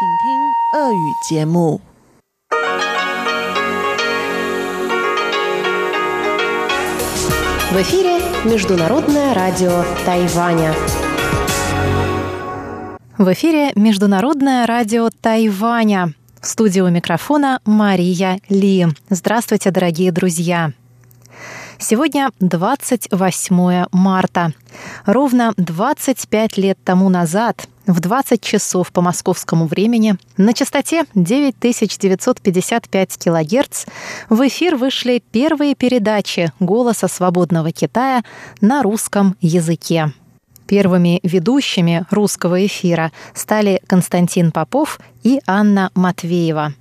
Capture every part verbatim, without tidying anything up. В эфире Международное радио Тайваня. В эфире Международное радио Тайваня. В студии у микрофона Мария Ли. Здравствуйте, дорогие друзья! Сегодня двадцать восьмое марта. Ровно двадцать пять лет тому назад, в двадцать часов по московскому времени, на частоте девять тысяч девятьсот пятьдесят пять килогерц в эфир вышли первые передачи «Голоса свободного Китая» на русском языке. Первыми ведущими русского эфира стали Константин Попов и Анна Матвеева.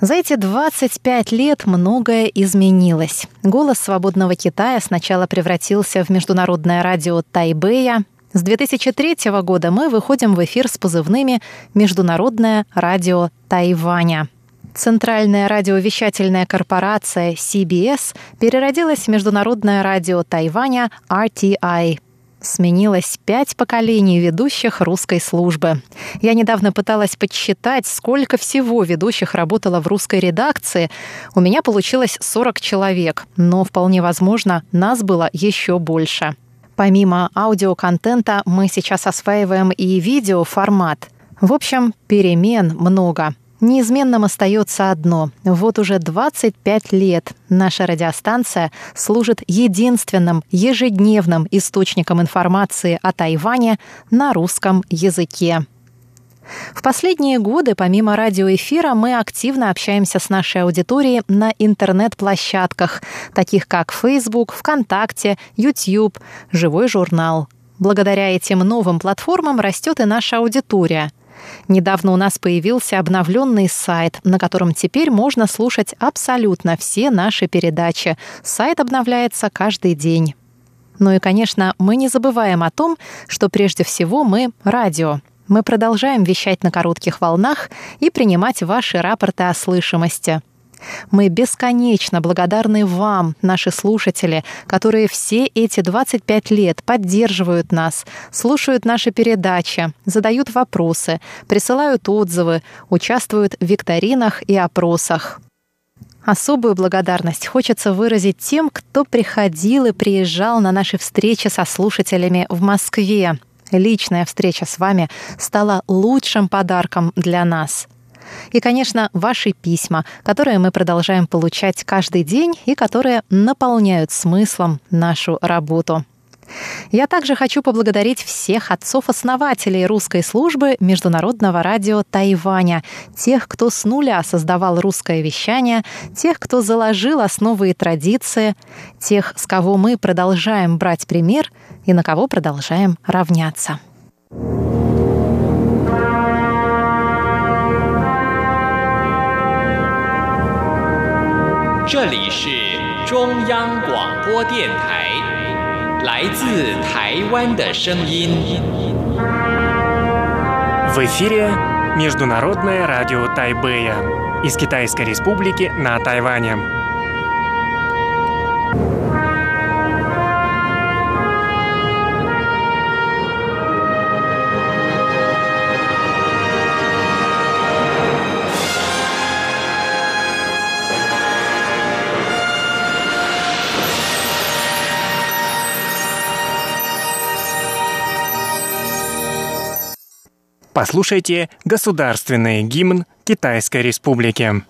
За эти двадцать пять лет многое изменилось. «Голос свободного Китая» сначала превратился в Международное радио Тайбэя. С две тысячи третьего года мы выходим в эфир с позывными «Международное радио Тайваня». Центральная радиовещательная корпорация си би эс переродилась в Международное радио Тайваня эр ти ай. Сменилось пять поколений ведущих русской службы. Я недавно пыталась подсчитать, сколько всего ведущих работало в русской редакции. У меня получилось сорок человек, но вполне возможно, нас было еще больше. Помимо аудиоконтента мы сейчас осваиваем и видеоформат. В общем, перемен много. Неизменным остается одно. Вот уже двадцать пять лет наша радиостанция служит единственным ежедневным источником информации о Тайване на русском языке. В последние годы, помимо радиоэфира, мы активно общаемся с нашей аудиторией на интернет-площадках, таких как Facebook, ВКонтакте, YouTube, «Живой журнал». Благодаря этим новым платформам растет и наша аудитория. Недавно у нас появился обновленный сайт, на котором теперь можно слушать абсолютно все наши передачи. Сайт обновляется каждый день. Ну и, конечно, мы не забываем о том, что прежде всего мы — радио. Мы продолжаем вещать на коротких волнах и принимать ваши рапорты о слышимости. Мы бесконечно благодарны вам, наши слушатели, которые все эти двадцать пять лет поддерживают нас, слушают наши передачи, задают вопросы, присылают отзывы, участвуют в викторинах и опросах. Особую благодарность хочется выразить тем, кто приходил и приезжал на наши встречи со слушателями в Москве. Личная встреча с вами стала лучшим подарком для нас. И, конечно, ваши письма, которые мы продолжаем получать каждый день и которые наполняют смыслом нашу работу. Я также хочу поблагодарить всех отцов-основателей русской службы Международного радио Тайваня, тех, кто с нуля создавал русское вещание, тех, кто заложил основы и традиции, тех, с кого мы продолжаем брать пример и на кого продолжаем равняться. В эфире Международное радио Тайбэя из Китайской Республики на Тайване. Послушайте государственный гимн Китайской Республики.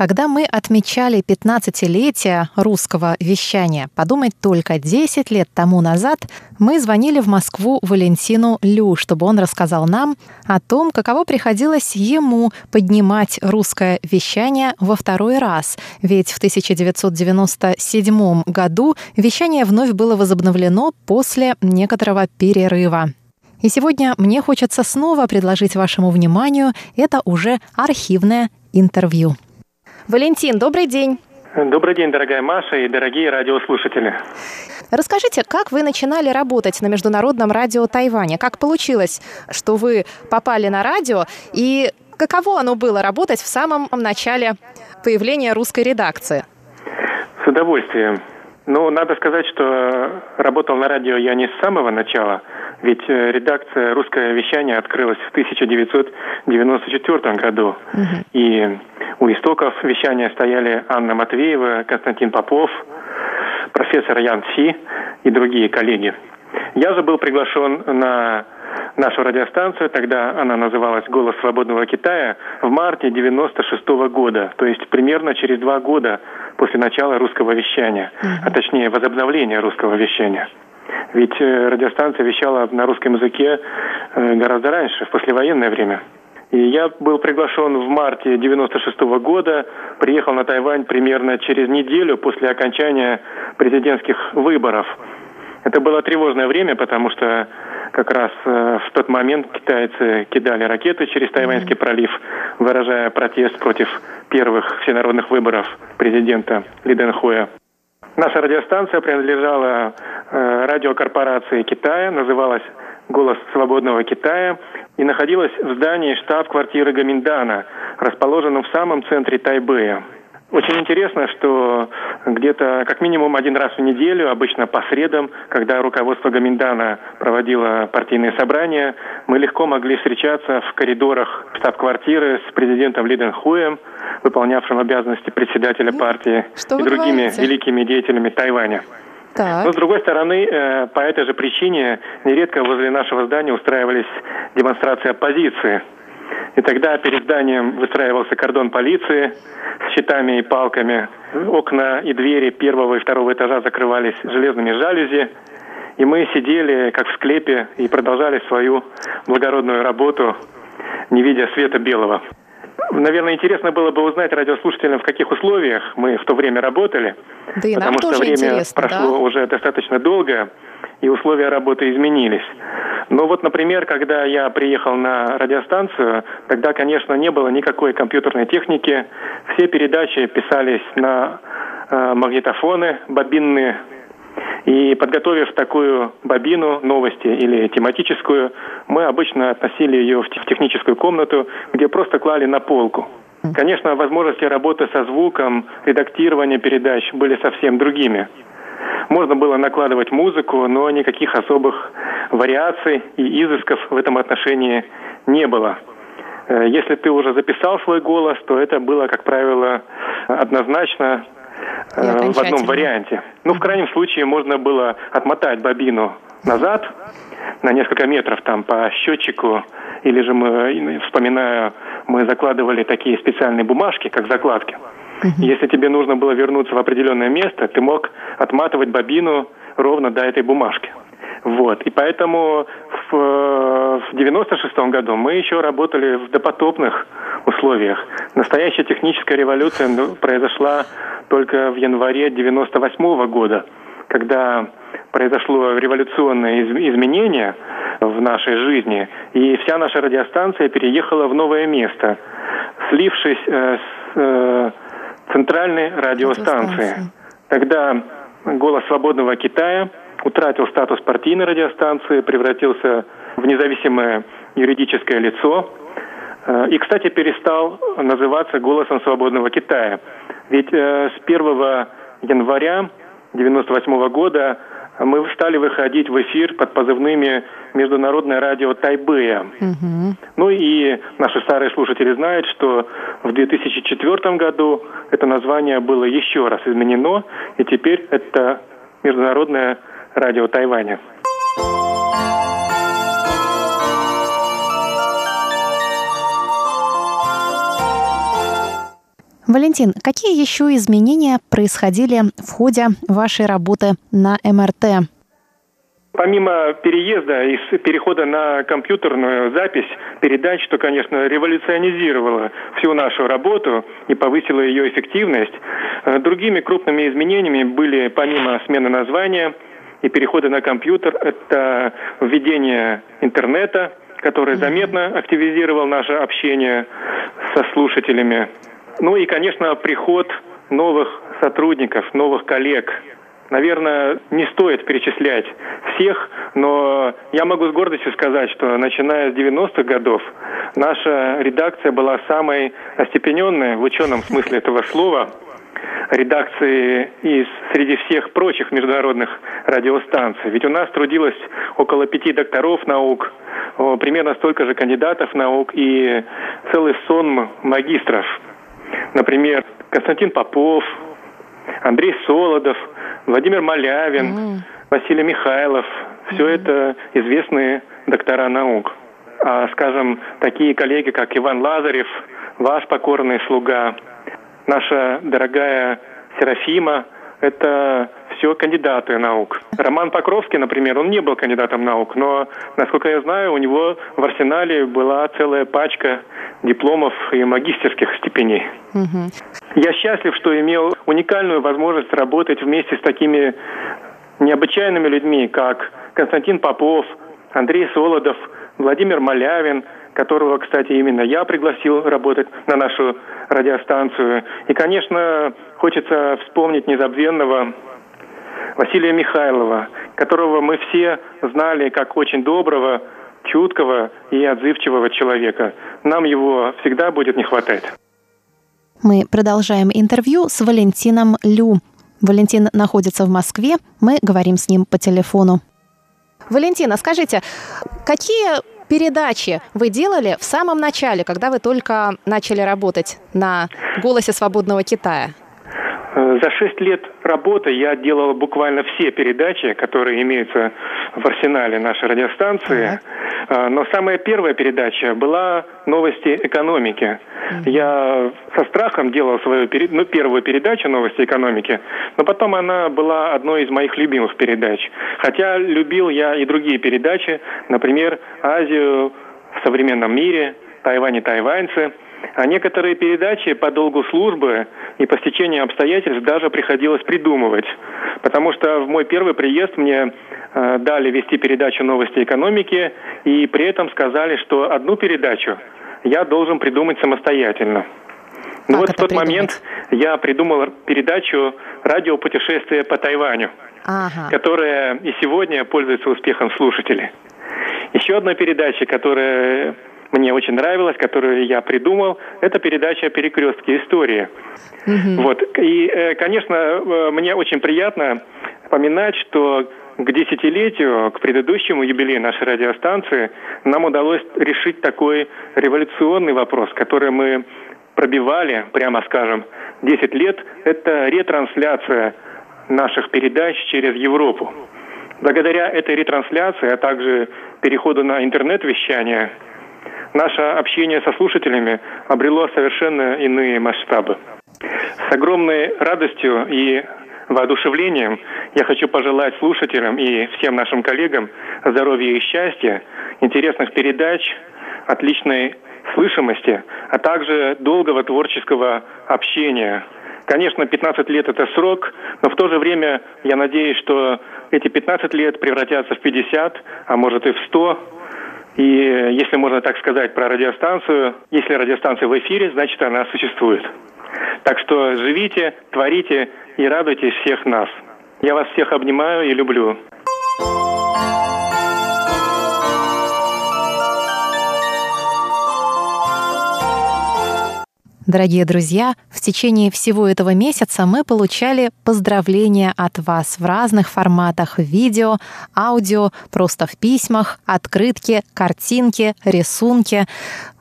Когда мы отмечали пятнадцатилетие русского вещания, подумать только десять лет тому назад, мы звонили в Москву Валентину Лю, чтобы он рассказал нам о том, каково приходилось ему поднимать русское вещание во второй раз. Ведь в тысяча девятьсот девяносто седьмом году вещание вновь было возобновлено после некоторого перерыва. И сегодня мне хочется снова предложить вашему вниманию это уже архивное интервью. Валентин, добрый день. Добрый день, дорогая Маша и дорогие радиослушатели. Расскажите, как вы начинали работать на Международном радио Тайваня? Как получилось, что вы попали на радио? И каково оно было работать в самом начале появления русской редакции? С удовольствием. Ну, надо сказать, что работал на радио я не с самого начала, ведь редакция «Русское вещание» открылась в тысяча девятьсот девяносто четвёртом году. Угу. И у истоков вещания стояли Анна Матвеева, Константин Попов, профессор Ян Си и другие коллеги. Я же был приглашен на нашу радиостанцию, тогда она называлась «Голос свободного Китая», в марте девяносто шестого года, то есть примерно через два года после начала русского вещания, а точнее возобновления русского вещания. Ведь радиостанция вещала на русском языке гораздо раньше, в послевоенное время. И я был приглашен в марте девяносто шестого года, приехал на Тайвань примерно через неделю после окончания президентских выборов. Это было тревожное время, потому что как раз в тот момент китайцы кидали ракеты через Тайваньский пролив, выражая протест против первых всенародных выборов президента Ли Дэнхуэя. Наша радиостанция принадлежала радиокорпорации Китая, называлась «Голос свободного Китая» и находилась в здании штаб-квартиры Гоминдана, расположенном в самом центре Тайбэя. Очень интересно, что где-то как минимум один раз в неделю, обычно по средам, когда руководство Гоминдана проводило партийные собрания, мы легко могли встречаться в коридорах штаб-квартиры с президентом Ли Дэнхуэем, выполнявшим обязанности председателя партии, что и другими говорите? Великими деятелями Тайваня. Так. Но, с другой стороны, по этой же причине нередко возле нашего здания устраивались демонстрации оппозиции. И тогда перед зданием выстраивался кордон полиции с щитами и палками. Окна и двери первого и второго этажа закрывались железными жалюзи. И мы сидели, как в склепе, и продолжали свою благородную работу, не видя света белого. Наверное, интересно было бы узнать радиослушателям, в каких условиях мы в то время работали. Да и нам тоже интересно, да. Потому что время прошло уже достаточно долго, и условия работы изменились. Но вот, например, когда я приехал на радиостанцию, тогда, конечно, не было никакой компьютерной техники. Все передачи писались на э, магнитофоны бобинные. И подготовив такую бобину, новости или тематическую, мы обычно относили ее в техническую комнату, где просто клали на полку. Конечно, возможности работы со звуком, редактирования передач были совсем другими. Можно было накладывать музыку, но никаких особых вариаций и изысков в этом отношении не было. Если ты уже записал свой голос, то это было, как правило, однозначно в одном варианте. Ну, в крайнем случае, можно было отмотать бобину назад на несколько метров там по счетчику, или же мы, вспоминаю, мы закладывали такие специальные бумажки, как закладки. Если тебе нужно было вернуться в определенное место, ты мог отматывать бобину ровно до этой бумажки. Вот. И поэтому в, в девяносто шестом году мы еще работали в допотопных условиях. Настоящая техническая революция произошла только в январе девяносто восьмого года, когда произошло революционное изменение в нашей жизни, и вся наша радиостанция переехала в новое место, слившись э, с... Э, Центральной радиостанции. Тогда «Голос свободного Китая» утратил статус партийной радиостанции, превратился в независимое юридическое лицо и, кстати, перестал называться «Голосом свободного Китая». Ведь с первого января девяносто восьмого года мы стали выходить в эфир под позывными «Международное радио Тайбэя». Угу. Ну и наши старые слушатели знают, что в две тысячи четвёртом году это название было еще раз изменено, и теперь это «Международное радио Тайваня». Валентин, какие еще изменения происходили в ходе вашей работы на эм эр тэ? Помимо переезда и перехода на компьютерную запись передач, что, конечно, революционизировало всю нашу работу и повысило ее эффективность, другими крупными изменениями были, помимо смены названия и перехода на компьютер, это введение интернета, который заметно активизировал наше общение со слушателями. Ну и, конечно, приход новых сотрудников, новых коллег. Наверное, не стоит перечислять всех, но я могу с гордостью сказать, что начиная с девяностых годов наша редакция была самой остепененной в ученом смысле этого слова редакции из среди всех прочих международных радиостанций. Ведь у нас трудилось около пяти докторов наук, примерно столько же кандидатов наук и целый сон магистров. Например, Константин Попов, Андрей Солодов, Владимир Малявин, mm. Василий Михайлов. Все mm. это известные доктора наук. А, скажем, такие коллеги, как Иван Лазарев, ваш покорный слуга, наша дорогая Серафима, это все кандидаты наук. Роман Покровский, например, он не был кандидатом наук, но, насколько я знаю, у него в арсенале была целая пачка дипломов и магистерских степеней. Угу. Я счастлив, что имел уникальную возможность работать вместе с такими необычайными людьми, как Константин Попов, Андрей Солодов, Владимир Малявин, которого, кстати, именно я пригласил работать на нашу радиостанцию. И, конечно, хочется вспомнить незабвенного Василия Михайлова, которого мы все знали как очень доброго, чуткого и отзывчивого человека. Нам его всегда будет не хватать. Мы продолжаем интервью с Валентином Лю. Валентин находится в Москве, мы говорим с ним по телефону. Валентина, скажите, какие передачи вы делали в самом начале, когда вы только начали работать на «Голосе свободного Китая»? За шесть лет работы я делал буквально все передачи, которые имеются в арсенале нашей радиостанции. Uh-huh. Но самая первая передача была «Новости экономики». Uh-huh. Я со страхом делал свою ну, первую передачу «Новости экономики», но потом она была одной из моих любимых передач. Хотя любил я и другие передачи, например, «Азию в современном мире», «Тайвань и тайваньцы». А некоторые передачи по долгу службы и по стечению обстоятельств даже приходилось придумывать. Потому что в мой первый приезд мне э, дали вести передачу «Новости экономики», и при этом сказали, что одну передачу я должен придумать самостоятельно. Ну вот в тот придумать? момент я придумал передачу «Радиопутешествие по Тайваню», ага. которая и сегодня пользуется успехом слушателей. Еще одна передача, которая мне очень нравилась, которую я придумал, это передача «Перекрестки истории». Угу. Вот. И, конечно, мне очень приятно вспоминать, что к десятилетию, к предыдущему юбилею нашей радиостанции, нам удалось решить такой революционный вопрос, который мы пробивали, прямо скажем, десять лет. Это ретрансляция наших передач через Европу. Благодаря этой ретрансляции, а также переходу на интернет-вещание, наше общение со слушателями обрело совершенно иные масштабы. С огромной радостью и воодушевлением я хочу пожелать слушателям и всем нашим коллегам здоровья и счастья, интересных передач, отличной слышимости, а также долгого творческого общения. Конечно, пятнадцать лет – это срок, но в то же время я надеюсь, что эти пятнадцать лет превратятся в пятьдесят, а может и в сто. И если можно так сказать про радиостанцию, если радиостанция в эфире, значит она существует. Так что живите, творите и радуйте всех нас. Я вас всех обнимаю и люблю. Дорогие друзья, в течение всего этого месяца мы получали поздравления от вас в разных форматах: видео, аудио, просто в письмах, открытки, картинки, рисунки.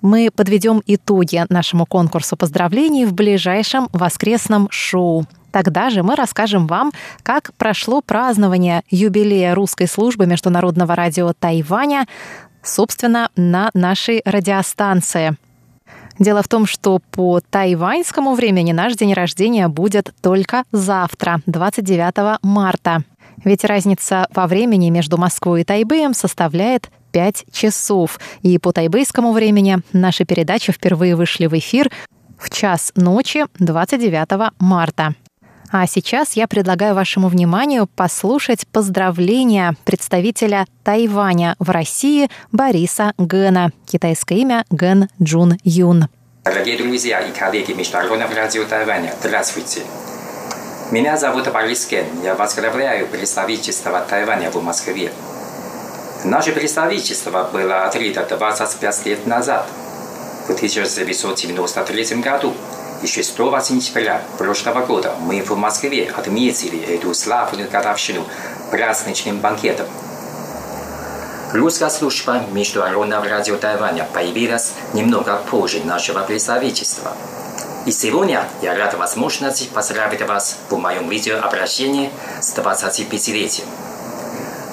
Мы подведем итоги нашему конкурсу поздравлений в ближайшем воскресном шоу. Тогда же мы расскажем вам, как прошло празднование юбилея Русской службы Международного радио Тайваня, собственно, на нашей радиостанции. Дело в том, что по тайваньскому времени наш день рождения будет только завтра, двадцать девятого марта. Ведь разница во времени между Москвой и Тайбэем составляет пять часов. И по тайбэйскому времени наши передачи впервые вышли в эфир в час ночи двадцать девятого марта. А сейчас я предлагаю вашему вниманию послушать поздравления представителя Тайваня в России Бориса Гэна. Китайское имя Гэн Джун Юн. Дорогие друзья и коллеги Международного радио Тайваня, здравствуйте. Меня зовут Борис Гэн. Я возглавляю представительство Тайваня в Москве. Наше представительство было открыто двадцать пять лет назад, в тысяча девятьсот девяносто третьем году. И шестого сентября прошлого года мы в Москве отметили эту славную годовщину праздничным банкетом. Русская служба Международного радио Тайваня появилась немного позже нашего представительства. И сегодня я рад возможности поздравить вас в моем видеообращении с двадцатипятилетием.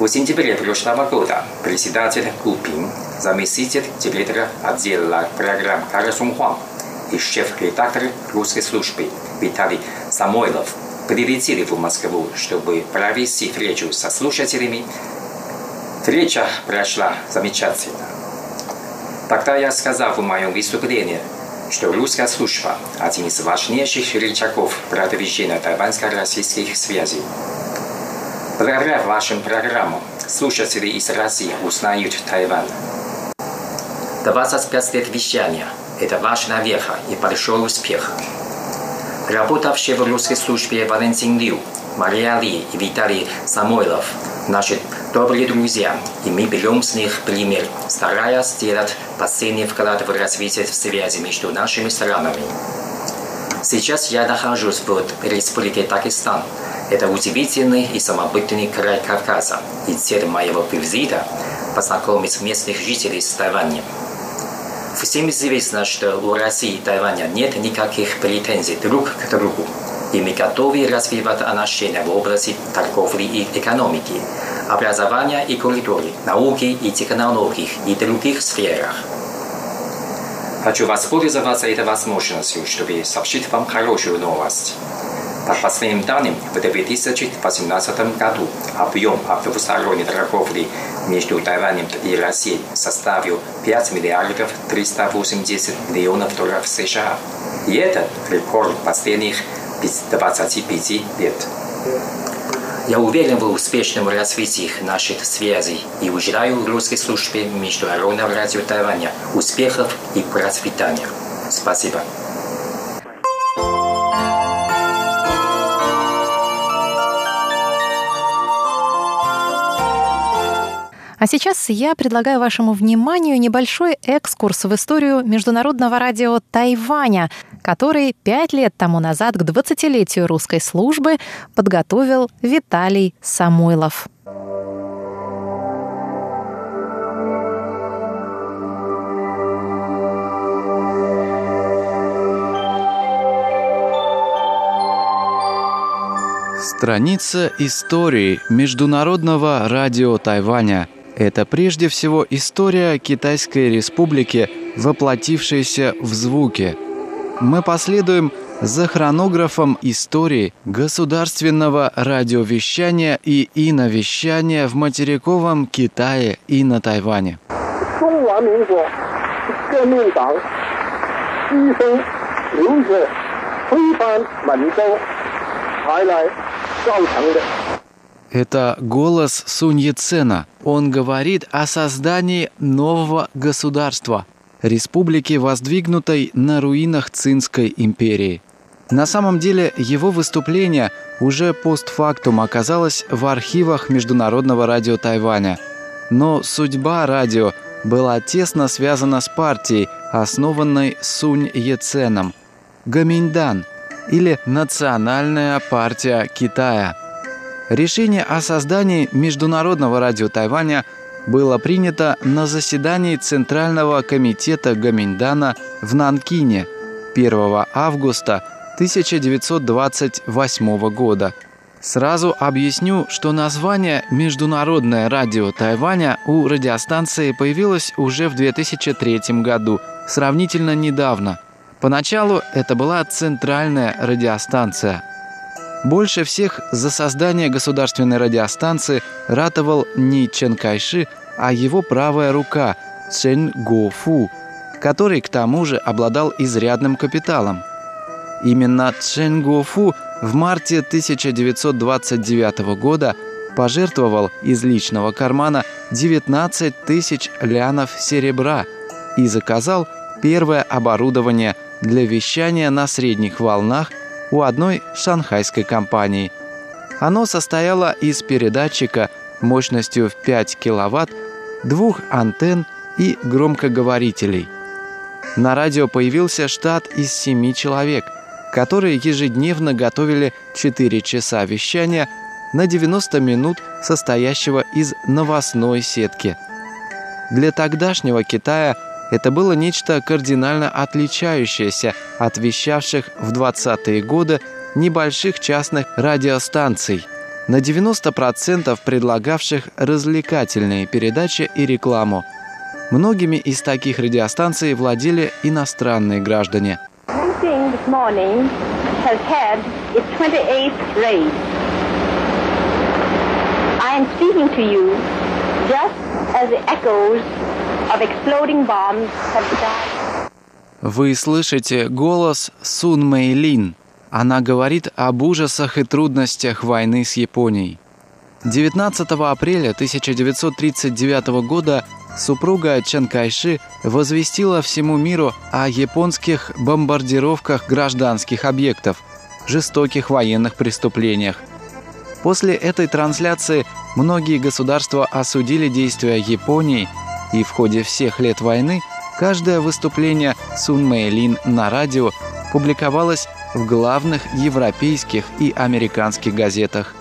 В сентябре прошлого года председатель Купин, заместитель директора отдела программ Кара Сунхуан и шеф-редактор русской службы Виталий Самойлов прилетели в Москву, чтобы провести встречу со слушателями. Встреча прошла замечательно. Тогда я сказал в моем выступлении, что русская служба – один из важнейших рычагов продвижения тайванско-российских связей. Благодаря вашим программам слушатели из России узнают Тайвань. двадцать пять лет вещания – это важная веха и большой успех. Работавшие в русской службе Валентин Лю, Мария Ли и Виталий Самойлов – наши добрые друзья, и мы берем с них пример, стараясь сделать последний вклад в развитие связи между нашими странами. Сейчас я нахожусь в Республике Дагестан. Это удивительный и самобытный край Кавказа, и цель моего визита – познакомить местных жителей с Тайванем. Всем известно, что у России и Тайваня нет никаких претензий друг к другу, и мы готовы развивать отношения в области торговли и экономики, образования и культуры, науки и технологий и других сферах. Хочу воспользоваться этой возможностью, чтобы сообщить вам хорошую новость. По последним данным, в две тысячи восемнадцатом году объем двусторонней торговли между Тайванем и Россией составил пять миллиардов триста восемьдесят миллионов долларов США. И это рекорд последних двадцати пяти лет. Я уверен в успешном развитии наших связей и желаю русской службе Международного радио Тайваня успехов и процветания. Спасибо. А сейчас я предлагаю вашему вниманию небольшой экскурс в историю Международного радио Тайваня, который пять лет тому назад к двадцатилетию русской службы подготовил Виталий Самойлов. Страница истории Международного радио Тайваня. Это прежде всего история Китайской Республики, воплотившейся в звуке. Мы последуем за хронографом истории государственного радиовещания и иновещания в материковом Китае и на Тайване. Это голос Сунь Ятсена. Он говорит о создании нового государства, республики, воздвигнутой на руинах Цинской империи. На самом деле его выступление уже постфактум оказалось в архивах Международного радио Тайваня. Но судьба радио была тесно связана с партией, основанной Сунь Ятсеном – Гоминьдан, или Национальная партия Китая. Решение о создании Международного радио Тайваня было принято на заседании Центрального комитета Гоминдана в Нанкине первого августа тысяча девятьсот двадцать восьмого года. Сразу объясню, что название «Международное радио Тайваня» у радиостанции появилось уже в две тысячи третьем году, сравнительно недавно. Поначалу это была Центральная радиостанция. Больше всех за создание государственной радиостанции ратовал не Чан Кайши, а его правая рука Цэнь Го Фу, который к тому же обладал изрядным капиталом. Именно Цэнь Го Фу в марте тысяча девятьсот двадцать девятого года пожертвовал из личного кармана девятнадцать тысяч лянов серебра и заказал первое оборудование для вещания на средних волнах у одной шанхайской компании. Оно состояло из передатчика мощностью в пять киловатт, двух антенн и громкоговорителей. На радио появился штат из семи человек, которые ежедневно готовили четыре часа вещания на девяносто минут, состоящего из новостной сетки. Для тогдашнего Китая это было нечто кардинально отличающееся от вещавших в двадцатые годы небольших частных радиостанций, на девяносто процентов предлагавших развлекательные передачи и рекламу. Многими из таких радиостанций владели иностранные граждане. Вы слышите голос Сун Мэйлин. Она говорит об ужасах и трудностях войны с Японией. девятнадцатого апреля тысяча девятьсот тридцать девятого года супруга Чан Кайши возвестила всему миру о японских бомбардировках гражданских объектов, жестоких военных преступлениях. После этой трансляции многие государства осудили действия Японии, и в ходе всех лет войны каждое выступление Сун Мэйлин на радио публиковалось в главных европейских и американских газетах.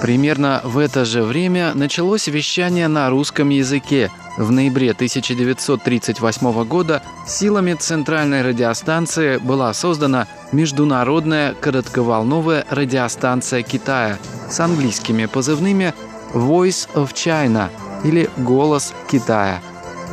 Примерно в это же время началось вещание на русском языке. В ноябре тысяча девятьсот тридцать восьмого года силами Центральной радиостанции была создана Международная коротковолновая радиостанция Китая с английскими позывными «Voice of China» или «Голос Китая».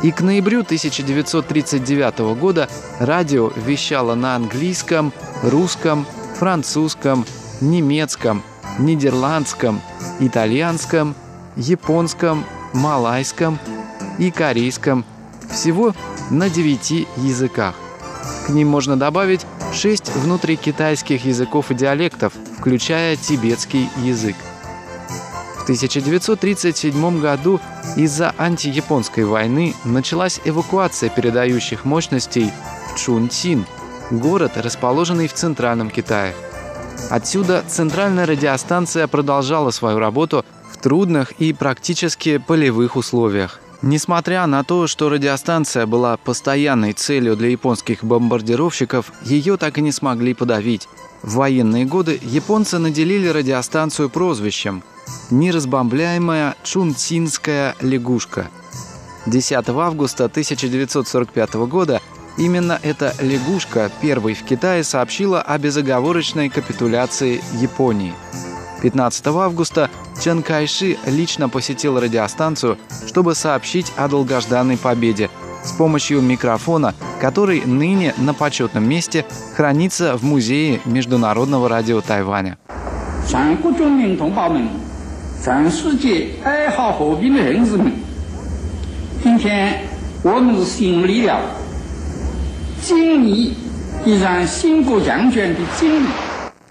И к ноябрю тысяча девятьсот тридцать девятого года радио вещало на английском, русском, французском, немецком, нидерландском, итальянском, японском, малайском и корейском, всего на девяти языках. К ним можно добавить шесть внутрикитайских языков и диалектов, включая тибетский язык. В тысяча девятьсот тридцать седьмом году из-за антияпонской войны началась эвакуация передающих мощностей в Чунцин, город, расположенный в Центральном Китае. Отсюда Центральная радиостанция продолжала свою работу в трудных и практически полевых условиях. Несмотря на то, что радиостанция была постоянной целью для японских бомбардировщиков, ее так и не смогли подавить. В военные годы японцы наделили радиостанцию прозвищем «Неразбомбляемая Чунцинская лягушка». десятого августа тысяча девятьсот сорок пятого года именно эта лягушка первой в Китае сообщила о безоговорочной капитуляции Японии. пятнадцатого августа Чан Кайши лично посетил радиостанцию, чтобы сообщить о долгожданной победе с помощью микрофона, который ныне на почетном месте хранится в Музее Международного радио Тайваня.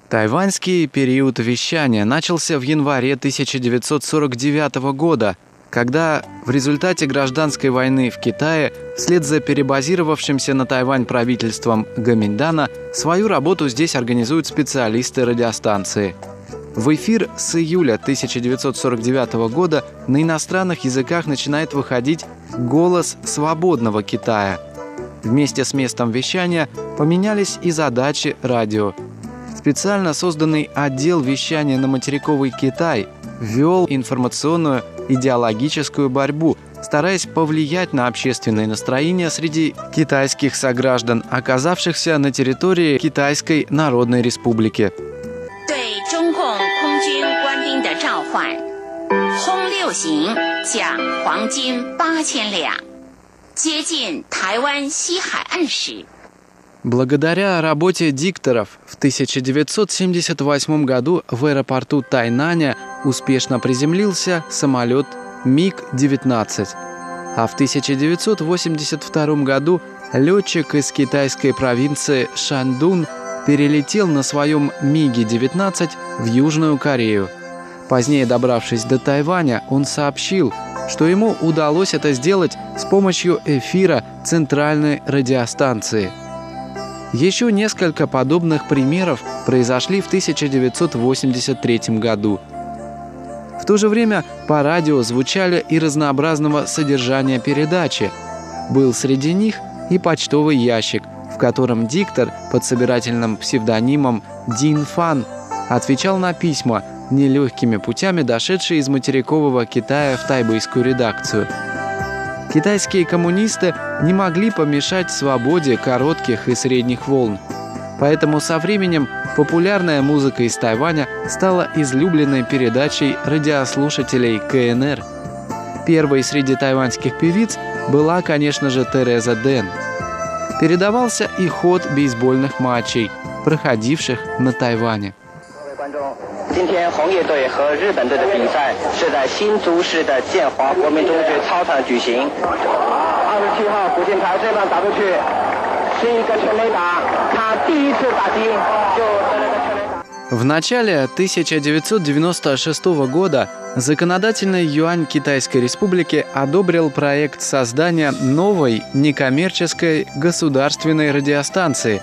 Тайваньский период вещания начался в январе тысяча девятьсот сорок девятого года, когда в результате гражданской войны в Китае вслед за перебазировавшимся на Тайвань правительством Гоминьдана свою работу здесь организуют специалисты радиостанции. В эфир с июля тысяча девятьсот сорок девятого года на иностранных языках начинает выходить «Голос свободного Китая». Вместе с местом вещания поменялись и задачи радио. Специально созданный отдел вещания на материковый Китай вел информационную идеологическую борьбу, стараясь повлиять на общественные настроения среди китайских сограждан, оказавшихся на территории Китайской Народной Республики. 空军官兵的召唤，轰六型奖黄金八千两，接近台湾西海岸时。Благодаря работе дикторов в тысяча девятьсот семьдесят восьмом году в аэропорту Тайнаня успешно приземлился самолет миг девятнадцать, а в тысяча девятьсот восемьдесят втором году летчик из китайской провинции Шандун перелетел на своем миге девятнадцать в Южную Корею. Позднее, добравшись до Тайваня, он сообщил, что ему удалось это сделать с помощью эфира центральной радиостанции. Еще несколько подобных примеров произошли в тысяча девятьсот восемьдесят третьем году. В то же время по радио звучали и разнообразного содержания передачи. Был среди них и почтовый ящик, в котором диктор под собирательным псевдонимом Дин Фан отвечал на письма, нелегкими путями дошедшие из материкового Китая в тайбэйскую редакцию. Китайские коммунисты не могли помешать свободе коротких и средних волн. Поэтому со временем популярная музыка из Тайваня стала излюбленной передачей радиослушателей КНР. Первой среди тайваньских певиц была, конечно же, Тереза Дэн. Передавался и ход бейсбольных матчей, проходивших на Тайване. В начале тысяча девятьсот девяносто шестого года законодательный юань Китайской Республики одобрил проект создания новой некоммерческой государственной радиостанции,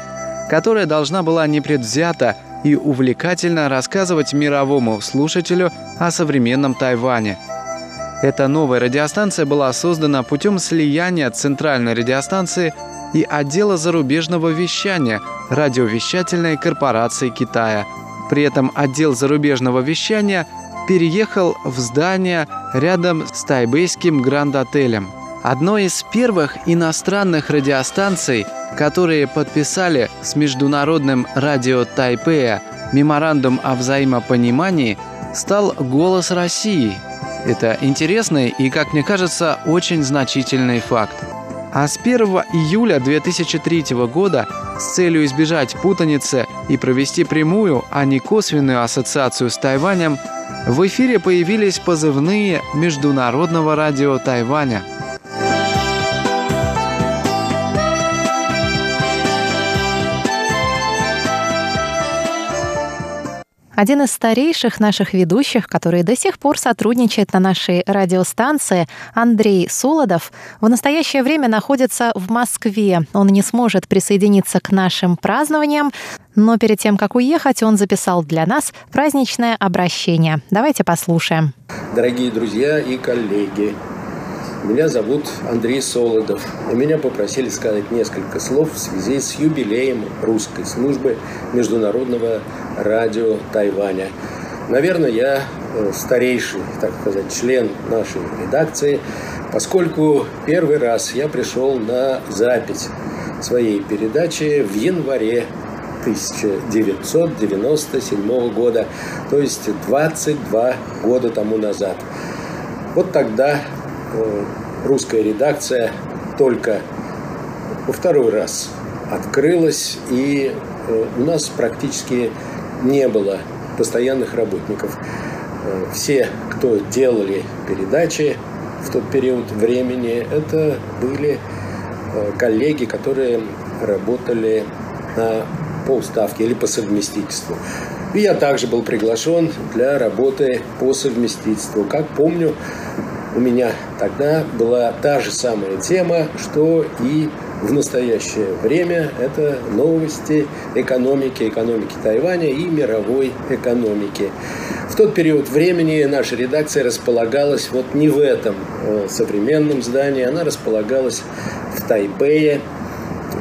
которая должна была непредвзято и увлекательно рассказывать мировому слушателю о современном Тайване. Эта новая радиостанция была создана путем слияния центральной радиостанции и отдела зарубежного вещания радиовещательной корпорации Китая. При этом отдел зарубежного вещания переехал в здание рядом с тайбэйским Гранд-отелем. Одной из первых иностранных радиостанций, которые подписали с Международным радио Тайбэя меморандум о взаимопонимании, стал «Голос России». Это интересный и, как мне кажется, очень значительный факт. А с первого июля две тысячи третьего года с целью избежать путаницы и провести прямую, а не косвенную ассоциацию с Тайванем, в эфире появились позывные Международного радио Тайваня. Один из старейших наших ведущих, который до сих пор сотрудничает на нашей радиостанции, Андрей Солодов, в настоящее время находится в Москве. Он не сможет присоединиться к нашим празднованиям, но перед тем, как уехать, он записал для нас праздничное обращение. Давайте послушаем. Дорогие друзья и коллеги, меня зовут Андрей Солодов, и меня попросили сказать несколько слов в связи с юбилеем Русской службы Международного радио Тайваня. Наверное, я старейший, так сказать, член нашей редакции, поскольку первый раз я пришел на запись своей передачи в январе тысяча девятьсот девяносто седьмого года, то есть двадцать два года тому назад. Вот тогда русская редакция только во второй раз открылась, и у нас практически не было постоянных работников. Все, кто делали передачи в тот период времени, это были коллеги, которые работали на полставки или по совместительству. И я также был приглашен для работы по совместительству. Как помню, у меня тогда была та же самая тема, что и в настоящее время. Это новости экономики, экономики Тайваня и мировой экономики. В тот период времени наша редакция располагалась вот не в этом современном здании, она располагалась в Тайбэе.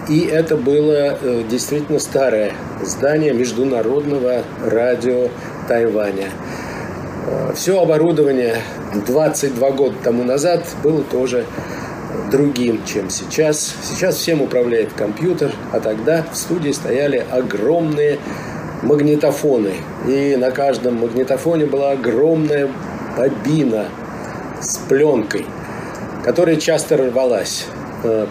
И это было действительно старое здание Международного радио Тайваня. Все оборудование двадцать два года тому назад было тоже другим, чем сейчас. Сейчас всем управляет компьютер, а тогда в студии стояли огромные магнитофоны. И на каждом магнитофоне была огромная бобина с пленкой, которая часто рвалась.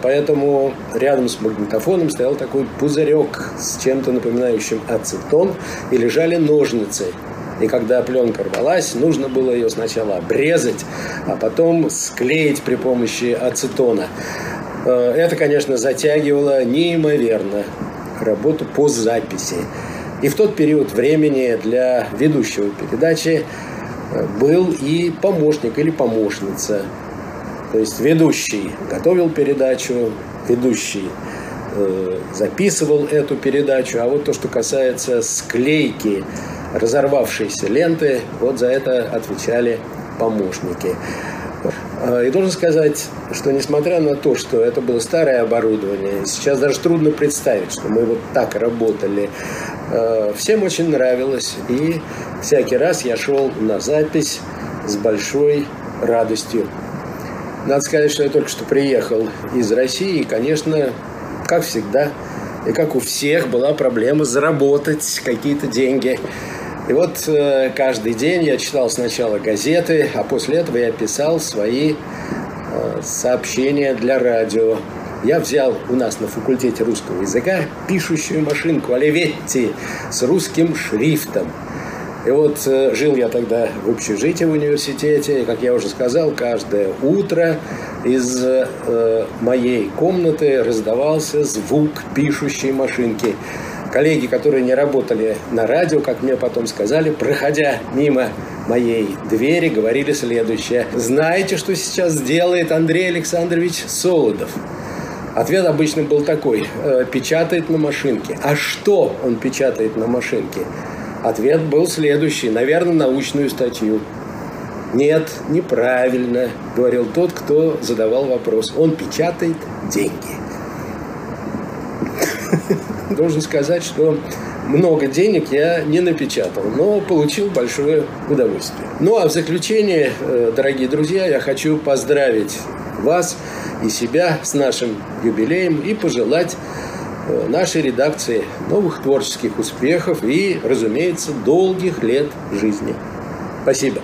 Поэтому рядом с магнитофоном стоял такой пузырек с чем-то напоминающим ацетон, и лежали ножницы. И когда пленка рвалась, нужно было ее сначала обрезать, а потом склеить при помощи ацетона. Это, конечно, затягивало неимоверно работу по записи. И в тот период времени для ведущего передачи был и помощник или помощница. То есть ведущий готовил передачу, ведущий записывал эту передачу. А вот то, что касается склейки разорвавшейся ленты, вот за это отвечали помощники. И должен сказать, что несмотря на то, что это было старое оборудование, сейчас даже трудно представить, что мы вот так работали, всем очень нравилось. И всякий раз я шел на запись с большой радостью. Надо сказать, что я только что приехал из России, и, конечно, как всегда, и как у всех, была проблема заработать какие-то деньги. И вот э, каждый день я читал сначала газеты, а после этого я писал свои э, сообщения для радио. Я взял у нас на факультете русского языка пишущую машинку «Оливетти» с русским шрифтом. И вот э, жил я тогда в общежитии в университете, и, как я уже сказал, каждое утро из э, моей комнаты раздавался звук пишущей машинки. Коллеги, которые не работали на радио, как мне потом сказали, проходя мимо моей двери, говорили следующее: «Знаете, что сейчас делает Андрей Александрович Солодов?» Ответ обычно был такой: э, «Печатает на машинке». «А что он печатает на машинке?» Ответ был следующий: наверное, научную статью. «Нет, неправильно», — говорил тот, кто задавал вопрос. «Он печатает деньги». Должен сказать, что много денег я не напечатал, но получил большое удовольствие. Ну а в заключение, дорогие друзья, я хочу поздравить вас и себя с нашим юбилеем и пожелать нашей редакции новых творческих успехов и, разумеется, долгих лет жизни. Спасибо.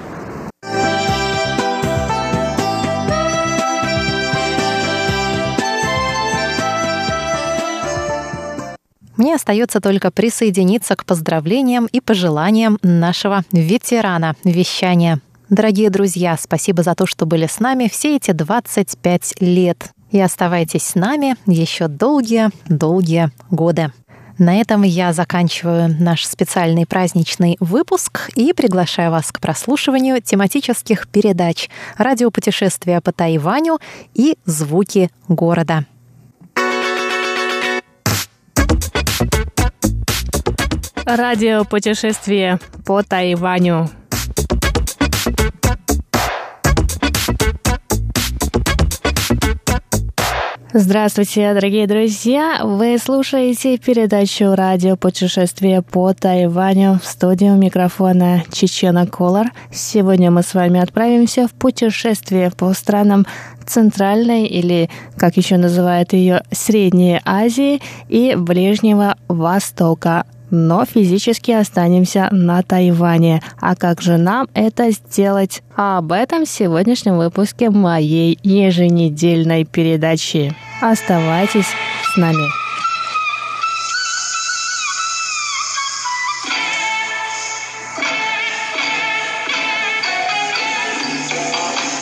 Мне остается только присоединиться к поздравлениям и пожеланиям нашего ветерана вещания. Дорогие друзья, спасибо за то, что были с нами все эти двадцать пять лет. И оставайтесь с нами еще долгие-долгие годы. На этом я заканчиваю наш специальный праздничный выпуск и приглашаю вас к прослушиванию тематических передач «Радиопутешествие по Тайваню» и «Звуки города». Радиопутешествие по Тайваню. Здравствуйте, дорогие друзья! Вы слушаете передачу «Радиопутешествие по Тайваню», в студию микрофона Чечена Колор. Сегодня мы с вами отправимся в путешествие по странам Центральной, или, как еще называют ее, Средней Азии и Ближнего Востока. Но физически останемся на Тайване. А как же нам это сделать? А об этом в сегодняшнем выпуске моей еженедельной передачи. Оставайтесь с нами.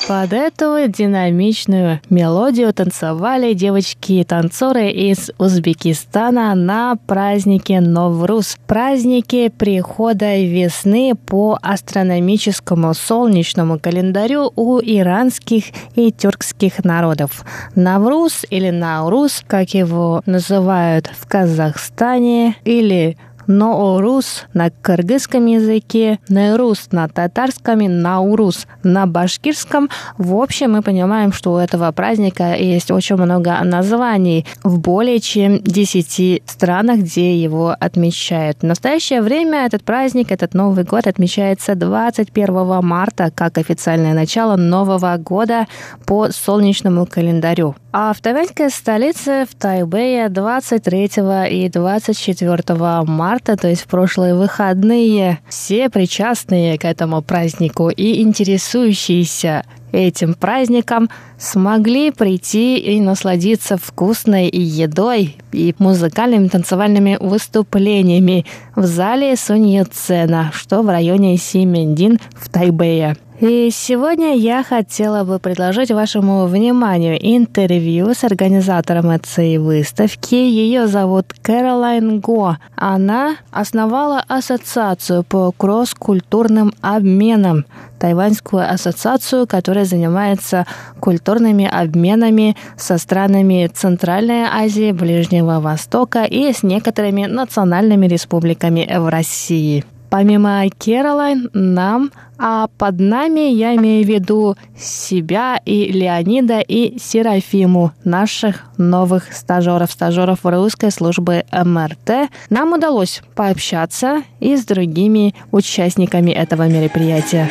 Под эту динамичную мелодию танцевали девочки-танцоры из Узбекистана на празднике Новруз, празднике прихода весны по астрономическому солнечному календарю у иранских и тюркских народов. Навруз, или Науруз, как его называют в Казахстане, или Ноурус на кыргызском языке, Нейрус на татарском, Наурус на башкирском. В общем, мы понимаем, что у этого праздника есть очень много названий в более чем десяти странах, где его отмечают. В настоящее время этот праздник, этот Новый год отмечается двадцать первого марта, как официальное начало Нового года по солнечному календарю. А в тайваньской столице, в Тайбэе, двадцать третьего и двадцать четвёртого марта марта, то есть в прошлые выходные, все причастные к этому празднику и интересующиеся этим праздником смогли прийти и насладиться вкусной едой и музыкальными танцевальными выступлениями в зале Сунь Ятсена, что в районе Симендин в Тайбэе. И сегодня я хотела бы предложить вашему вниманию интервью с организатором этой выставки. Ее зовут Кэролайн Го. Она основала ассоциацию по кросс-культурным обменам, тайваньскую ассоциацию, которая занимается культурными обменами со странами Центральной Азии, Ближнего Востока и с некоторыми национальными республиками в России. Помимо Кэролайн, нам, а под нами я имею в виду себя и Леонида и Серафиму, наших новых стажеров, стажеров Русской службы МРТ, нам удалось пообщаться и с другими участниками этого мероприятия.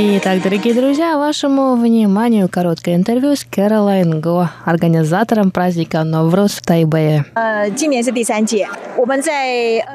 Итак, дорогие друзья, вашему вниманию короткое интервью с Кэролайн Го, организатором праздника Новруз в Тайбэе.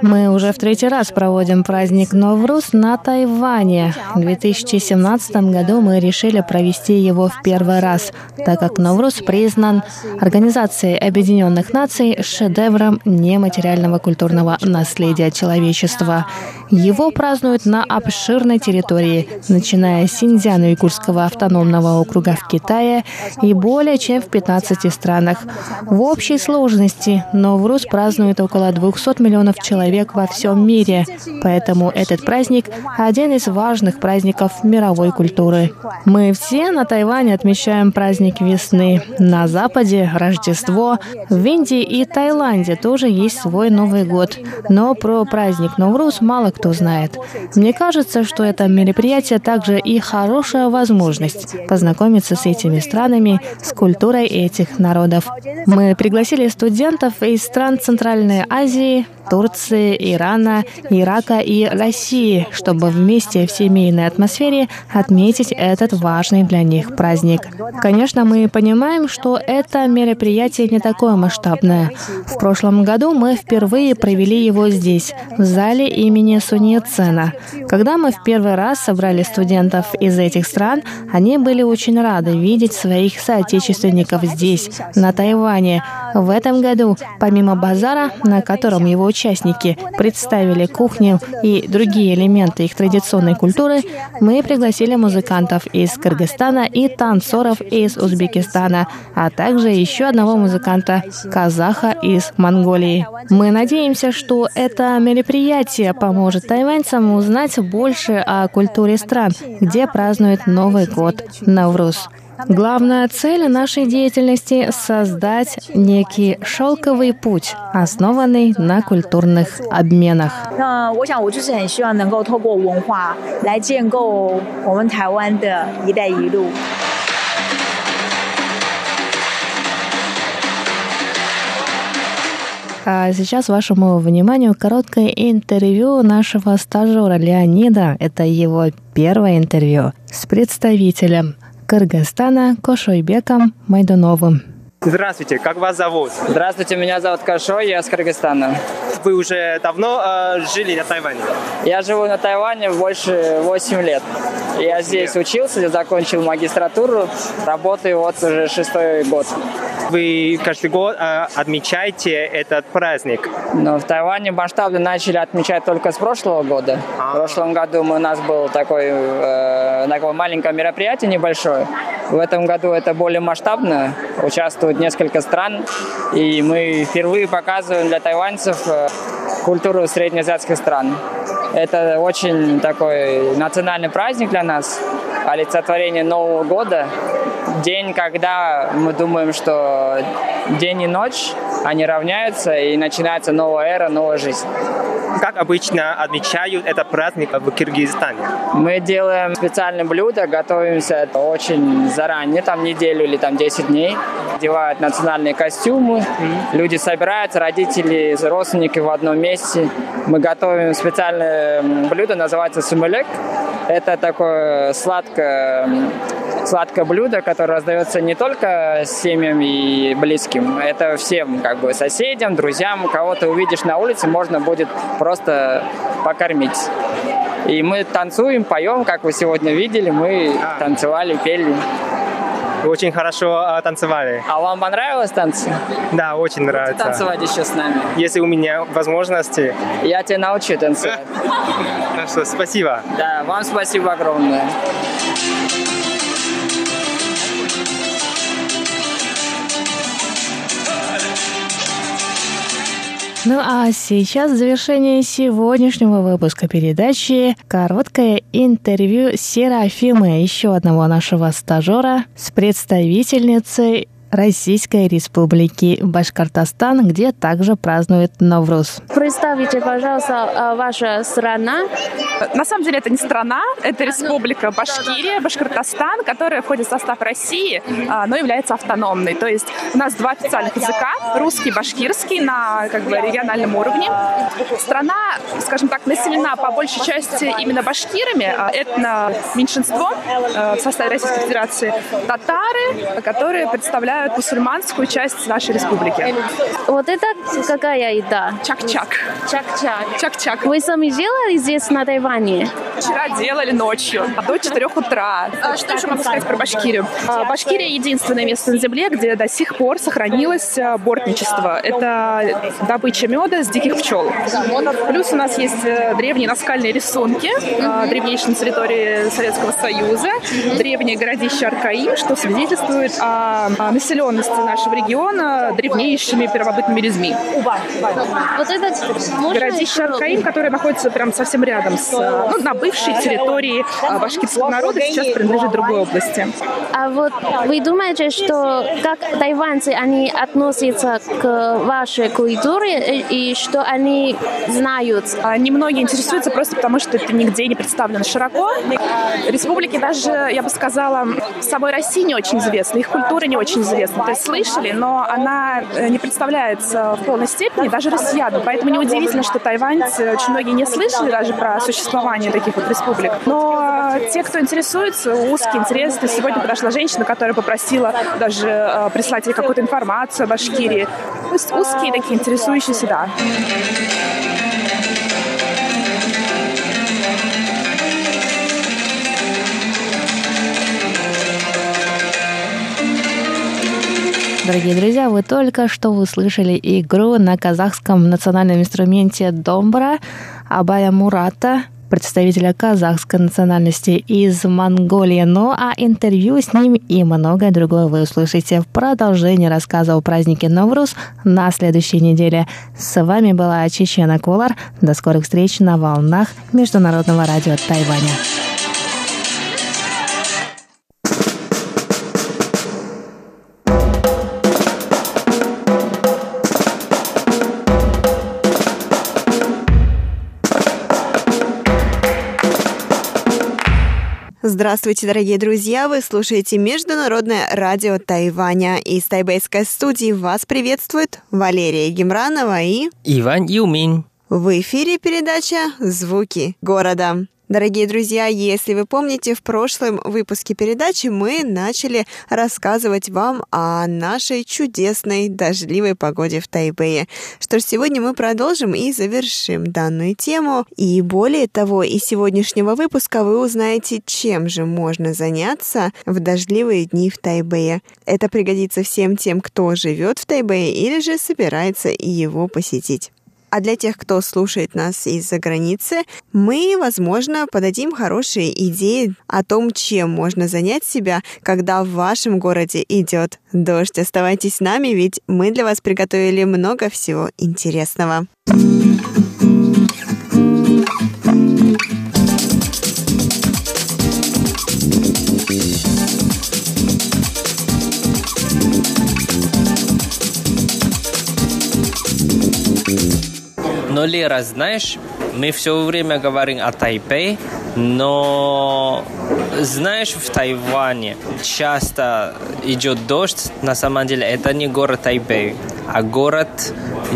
Мы уже в третий раз проводим праздник Новруз на Тайване. В две тысячи семнадцатом году мы решили провести его в первый раз, так как Новруз признан Организацией Объединенных Наций шедевром нематериального культурного наследия человечества. Его празднуют на обширной территории, начиная Синьцзяна, Уйгурского автономного округа в Китае, и более чем в пятнадцати странах. В общей сложности Новруз празднует около двухсот миллионов человек во всем мире, поэтому этот праздник – один из важных праздников мировой культуры. Мы все на Тайване отмечаем праздник весны. На Западе – Рождество. В Индии и Таиланде тоже есть свой Новый год. Но про праздник Новруз мало кто знает. Мне кажется, что это мероприятие также и хорошая возможность познакомиться с этими странами, с культурой этих народов. Мы пригласили студентов из стран Центральной Азии, Турции, Ирана, Ирака и России, чтобы вместе в семейной атмосфере отметить этот важный для них праздник. Конечно, мы понимаем, что это мероприятие не такое масштабное. В прошлом году мы впервые провели его здесь, в зале имени Сунь Ятсена. Когда мы в первый раз собрали студентов из этих стран, они были очень рады видеть своих соотечественников здесь, на Тайване. В этом году, помимо базара, на котором его участники представили кухню и другие элементы их традиционной культуры, мы пригласили музыкантов из Кыргызстана и танцоров из Узбекистана, а также еще одного музыканта, казаха из Монголии. Мы надеемся, что это мероприятие поможет тайваньцам узнать больше о культуре стран, где празднуют Новый год Навруз. Главная цель нашей деятельности – создать некий шелковый путь, основанный на культурных обменах. А сейчас вашему вниманию короткое интервью нашего стажера Леонида. Это его первое интервью с представителем Кыргызстана Кошойбекам Майдановым. Здравствуйте, как вас зовут? Здравствуйте, меня зовут Кошой, я с Кыргызстана. Вы уже давно э, жили на Тайване? Я живу на Тайване больше восьми лет. Я здесь учился, я закончил магистратуру, работаю вот уже шестой год. Вы каждый год э, отмечаете этот праздник? Но в Тайване масштабно начали отмечать только с прошлого года. А-а-а. В прошлом году у нас было такое, э, такое маленькое мероприятие небольшое. В этом году это более масштабно, участвуют несколько стран, и мы впервые показываем для тайваньцев э, культуру среднеазиатских стран. Это очень такой национальный праздник для нас, олицетворение Нового года. День, когда мы думаем, что день и ночь, они равняются, и начинается новая эра, новая жизнь. Как обычно отмечают этот праздник в Кыргызстане? Мы делаем специальное блюдо, готовимся очень заранее, там неделю или там десять дней. Одевают национальные костюмы, mm-hmm. люди собираются, родители, родственники в одном месте. Мы готовим специальное блюдо, называется сумелек. Это такое сладкое сладкое блюдо, которое раздается не только семьям и близким, это всем, как бы соседям, друзьям, кого ты увидишь на улице, можно будет просто покормить. И мы танцуем, поем, как вы сегодня видели, мы танцевали, пели. Очень хорошо танцевали. А вам понравилось танцы? Да, очень нравится. Будете танцевать еще с нами? Если у меня возможности. Я тебя научу танцевать. Хорошо, спасибо. Да, вам спасибо огромное. Ну а сейчас в завершении сегодняшнего выпуска передачи короткое интервью Серафимы, еще одного нашего стажера, с представительницей Российской Республики Башкортостан, где также празднуют Навруз. Представьте, пожалуйста, ваша страна. На самом деле это не страна, это республика Башкирия, Башкортостан, которая входит в состав России, но является автономной. То есть у нас два официальных языка, русский и башкирский, на как бы региональном уровне. Страна, скажем так, населена по большей части именно башкирами, этно-меньшинство в составе Российской Федерации, татары, которые представляют мусульманскую часть нашей республики. Вот это какая еда? Чак-чак. Чак-чак. Чак-чак. Вы сами делали здесь, на Тайване? Вчера делали ночью, до четырёх утра. Что еще могу сказать про Башкирию? Башкирия — единственное место на земле, где до сих пор сохранилось бортничество. Это добыча меда с диких пчел. Плюс у нас есть древние наскальные рисунки, древнейшие на территории Советского Союза, древнее городище Аркаим, что свидетельствует о населенности нашего региона древнейшими первобытными людьми. Вот это городище Аркаим, которое находится прям совсем рядом с, ну, на бывшей территории башкирского народа, сейчас принадлежит другой области. А вот вы думаете, что как тайваньцы они относятся к вашей культуре и что они знают? Немногие интересуются просто потому, что это нигде не представлено широко. Республики даже, я бы сказала, самой России не очень известны, их культура не очень известна. То есть слышали, но она не представляется в полной степени даже россиянам. Поэтому неудивительно, что тайваньцы очень многие не слышали даже про существование таких вот республик. Но те, кто интересуется, узкий интерес. Сегодня подошла женщина, которая попросила даже прислать ей какую-то информацию о Башкирии. То есть узкие такие интересующиеся, да. Дорогие друзья, вы только что услышали игру на казахском национальном инструменте домбра Абая Мурата, представителя казахской национальности из Монголии. Ну а интервью с ним и многое другое вы услышите в продолжении рассказа о празднике Навруз на следующей неделе. С вами была Чечена Колар. До скорых встреч на волнах Международного радио Тайваня. Здравствуйте, дорогие друзья! Вы слушаете Международное радио Тайваня. Из тайбэйской студии вас приветствуют Валерия Гемранова и Иван Юмин. В эфире передача «Звуки города». Дорогие друзья, если вы помните, в прошлом выпуске передачи мы начали рассказывать вам о нашей чудесной дождливой погоде в Тайбэе. Что ж, сегодня мы продолжим и завершим данную тему. И более того, из сегодняшнего выпуска вы узнаете, чем же можно заняться в дождливые дни в Тайбэе. Это пригодится всем тем, кто живет в Тайбэе или же собирается его посетить. А для тех, кто слушает нас из-за границы, мы, возможно, подадим хорошие идеи о том, чем можно занять себя, когда в вашем городе идет дождь. Оставайтесь с нами, ведь мы для вас приготовили много всего интересного. Но, Лера, знаешь, мы все время говорим о Тайбэе, но Знаешь, в Тайване часто идет дождь. На самом деле это не город Тайбэй, а город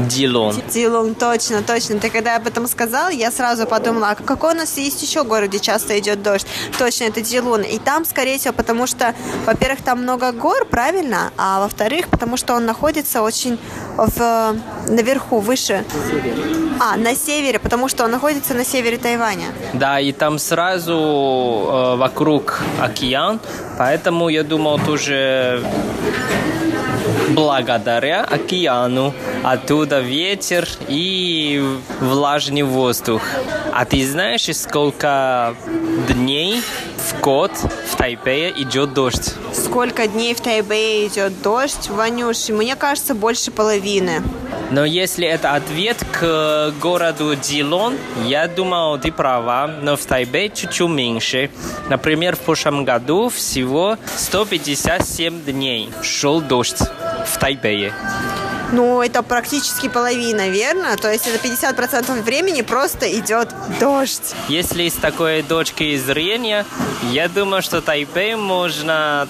Дилун. Дилун, точно, точно. Ты когда об этом сказал, я сразу подумала, а какой у нас есть еще город, где часто идет дождь? Точно, это Дилун. И там, скорее всего, потому что, во-первых, там много гор, правильно? А во-вторых, потому что он находится очень в... наверху, выше. А, на севере, потому что он находится на севере Тайваня. Да, и там сразу э, вокруг океан, поэтому я думал, тоже благодаря океану оттуда ветер и влажный воздух. А ты знаешь, сколько дней в год в Тайбэе идет дождь? Сколько дней в Тайбэе идет дождь, Ванюш? Мне кажется, больше половины. Но если это ответ к городу Дилон, я думал, ты права, но в Тайбэе чуть-чуть меньше. Например, в прошлом году всего сто пятьдесят семь дней шел дождь в Тайбэе. Ну, это практически половина, верно? То есть это пятьдесят процентов времени просто идет дождь. Если с такой точки зрения, я думаю, что Тайбэй можно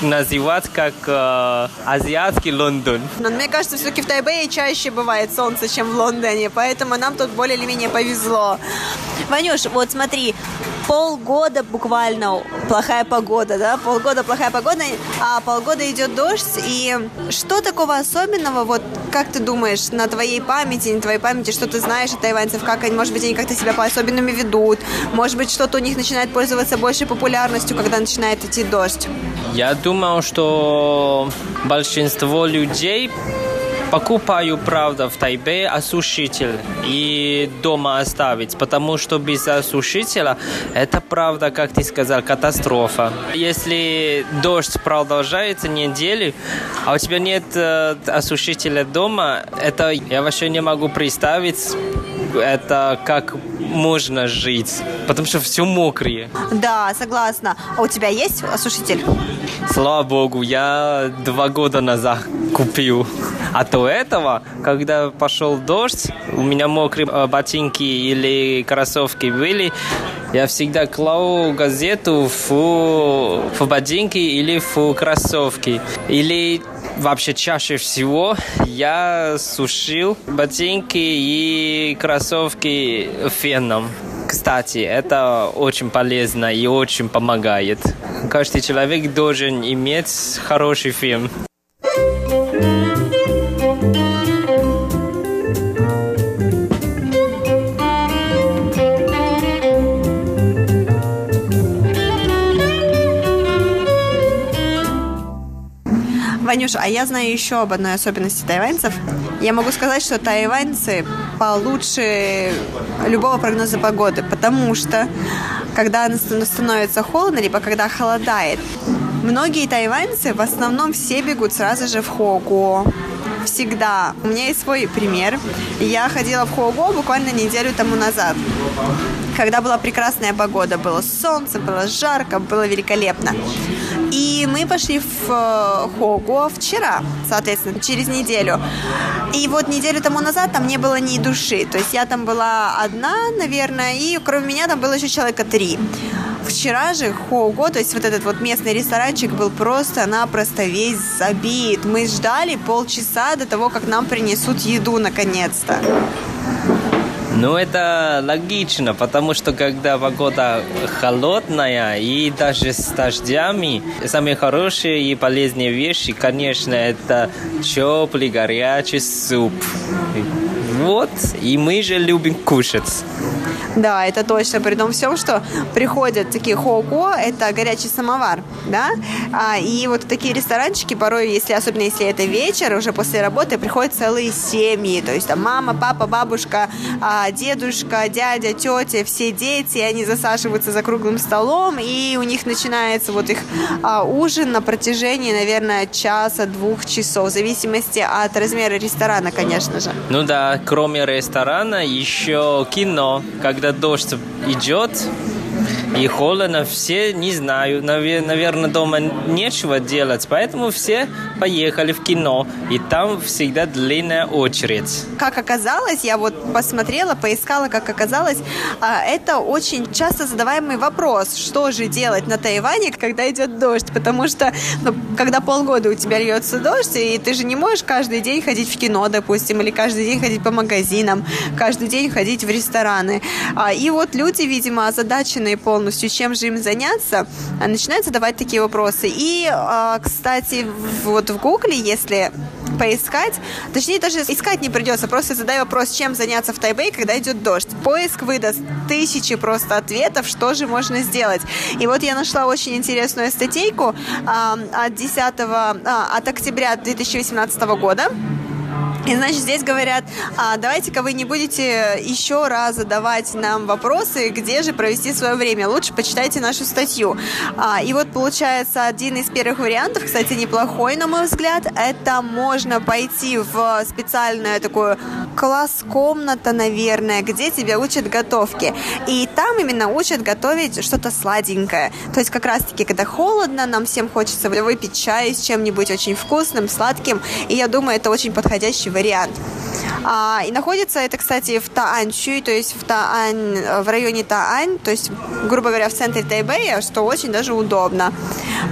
называть как э, азиатский Лондон. Но мне кажется, все-таки в Тайбэе чаще бывает солнце, чем в Лондоне, поэтому нам тут более или менее повезло. Ванюш, вот смотри, полгода буквально плохая погода, да? Полгода плохая погода, а полгода идет дождь. И что такого особенного, вот как ты думаешь, на твоей памяти, на твоей памяти, что ты знаешь о тайваньцев, как они, может быть, они как-то себя по-особенному ведут, может быть, что-то у них начинает пользоваться большей популярностью, когда начинает идти дождь? Я думал, что большинство людей покупаю, правда, в Тайбэе осушитель и дома оставить, потому что без осушителя это, правда, как ты сказал, катастрофа. Если дождь продолжается недели, а у тебя нет э, осушителя дома, это я вообще не могу представить, это как можно жить, потому что все мокрое. Да, согласна. А у тебя есть осушитель? Слава богу, я два года назад купил. А до этого, когда пошел дождь, у меня мокрые ботинки или кроссовки были, я всегда клал газету в, в ботинки или в кроссовки. Или вообще чаще всего я сушил ботинки и кроссовки феном. Кстати, это очень полезно и очень помогает. Каждый человек должен иметь хороший фен. Ванюш, а я знаю еще об одной особенности тайваньцев. Я могу сказать, что тайваньцы получше любого прогноза погоды, потому что, когда становится холодно, либо когда холодает, многие тайваньцы в основном все бегут сразу же в Хого. Всегда. У меня есть свой пример. Я ходила в Хого буквально неделю тому назад, когда была прекрасная погода, было солнце, было жарко, было великолепно. И мы пошли в Хого вчера, соответственно, через неделю. И вот неделю тому назад там не было ни души. То есть я там была одна, наверное, и кроме меня там было еще человека три. Вчера же Хого, то есть вот этот вот местный ресторанчик был просто-напросто весь забит. Мы ждали полчаса до того, как нам принесут еду наконец-то. Ну, это логично, потому что когда погода холодная и даже с дождями, самые хорошие и полезные вещи, конечно, это теплый горячий суп. Вот, и мы же любим кушать. Да, это точно. При том всем, что приходят такие Хого, это горячий самовар, да? А, и вот такие ресторанчики порой, если, особенно если это вечер, уже после работы приходят целые семьи. То есть там мама, папа, бабушка, а, дедушка, дядя, тетя, все дети, они засаживаются за круглым столом, и у них начинается вот их а, ужин на протяжении, наверное, часа-двух часов, в зависимости от размера ресторана, конечно же. Ну да, кроме ресторана еще кино, когда дождь идет, и холодно, все, не знаю, навер- наверное, дома нечего делать, поэтому все поехали в кино, и там всегда длинная очередь. Как оказалось, я вот посмотрела, поискала, как оказалось, это очень часто задаваемый вопрос, что же делать на Тайване, когда идет дождь, потому что, ну, когда полгода у тебя льется дождь, и ты же не можешь каждый день ходить в кино, допустим, или каждый день ходить по магазинам, каждый день ходить в рестораны. И вот люди, видимо, озадаченные полностью, чем же им заняться, начинают задавать такие вопросы. И, кстати, вот в Гугле, если поискать, точнее, даже искать не придется, просто задай вопрос, чем заняться в Тайбэе, когда идет дождь. Поиск выдаст тысячи просто ответов, что же можно сделать. И вот я нашла очень интересную статейку от десятого, от октября две тысячи восемнадцатого года. И, значит, здесь говорят, а, давайте-ка вы не будете еще раз задавать нам вопросы, где же провести свое время. Лучше почитайте нашу статью. А, и вот, получается, один из первых вариантов, кстати, неплохой, на мой взгляд, это можно пойти в специальную такую класс-комната, наверное, где тебя учат готовке. И там именно учат готовить что-то сладенькое. То есть как раз-таки, когда холодно, нам всем хочется выпить чай с чем-нибудь очень вкусным, сладким. И я думаю, это очень подходящий вариант. вариант. А, и находится это, кстати, в Тааньчуй, то есть в, Таань, в районе Таань, то есть, грубо говоря, в центре Тайбэя, что очень даже удобно.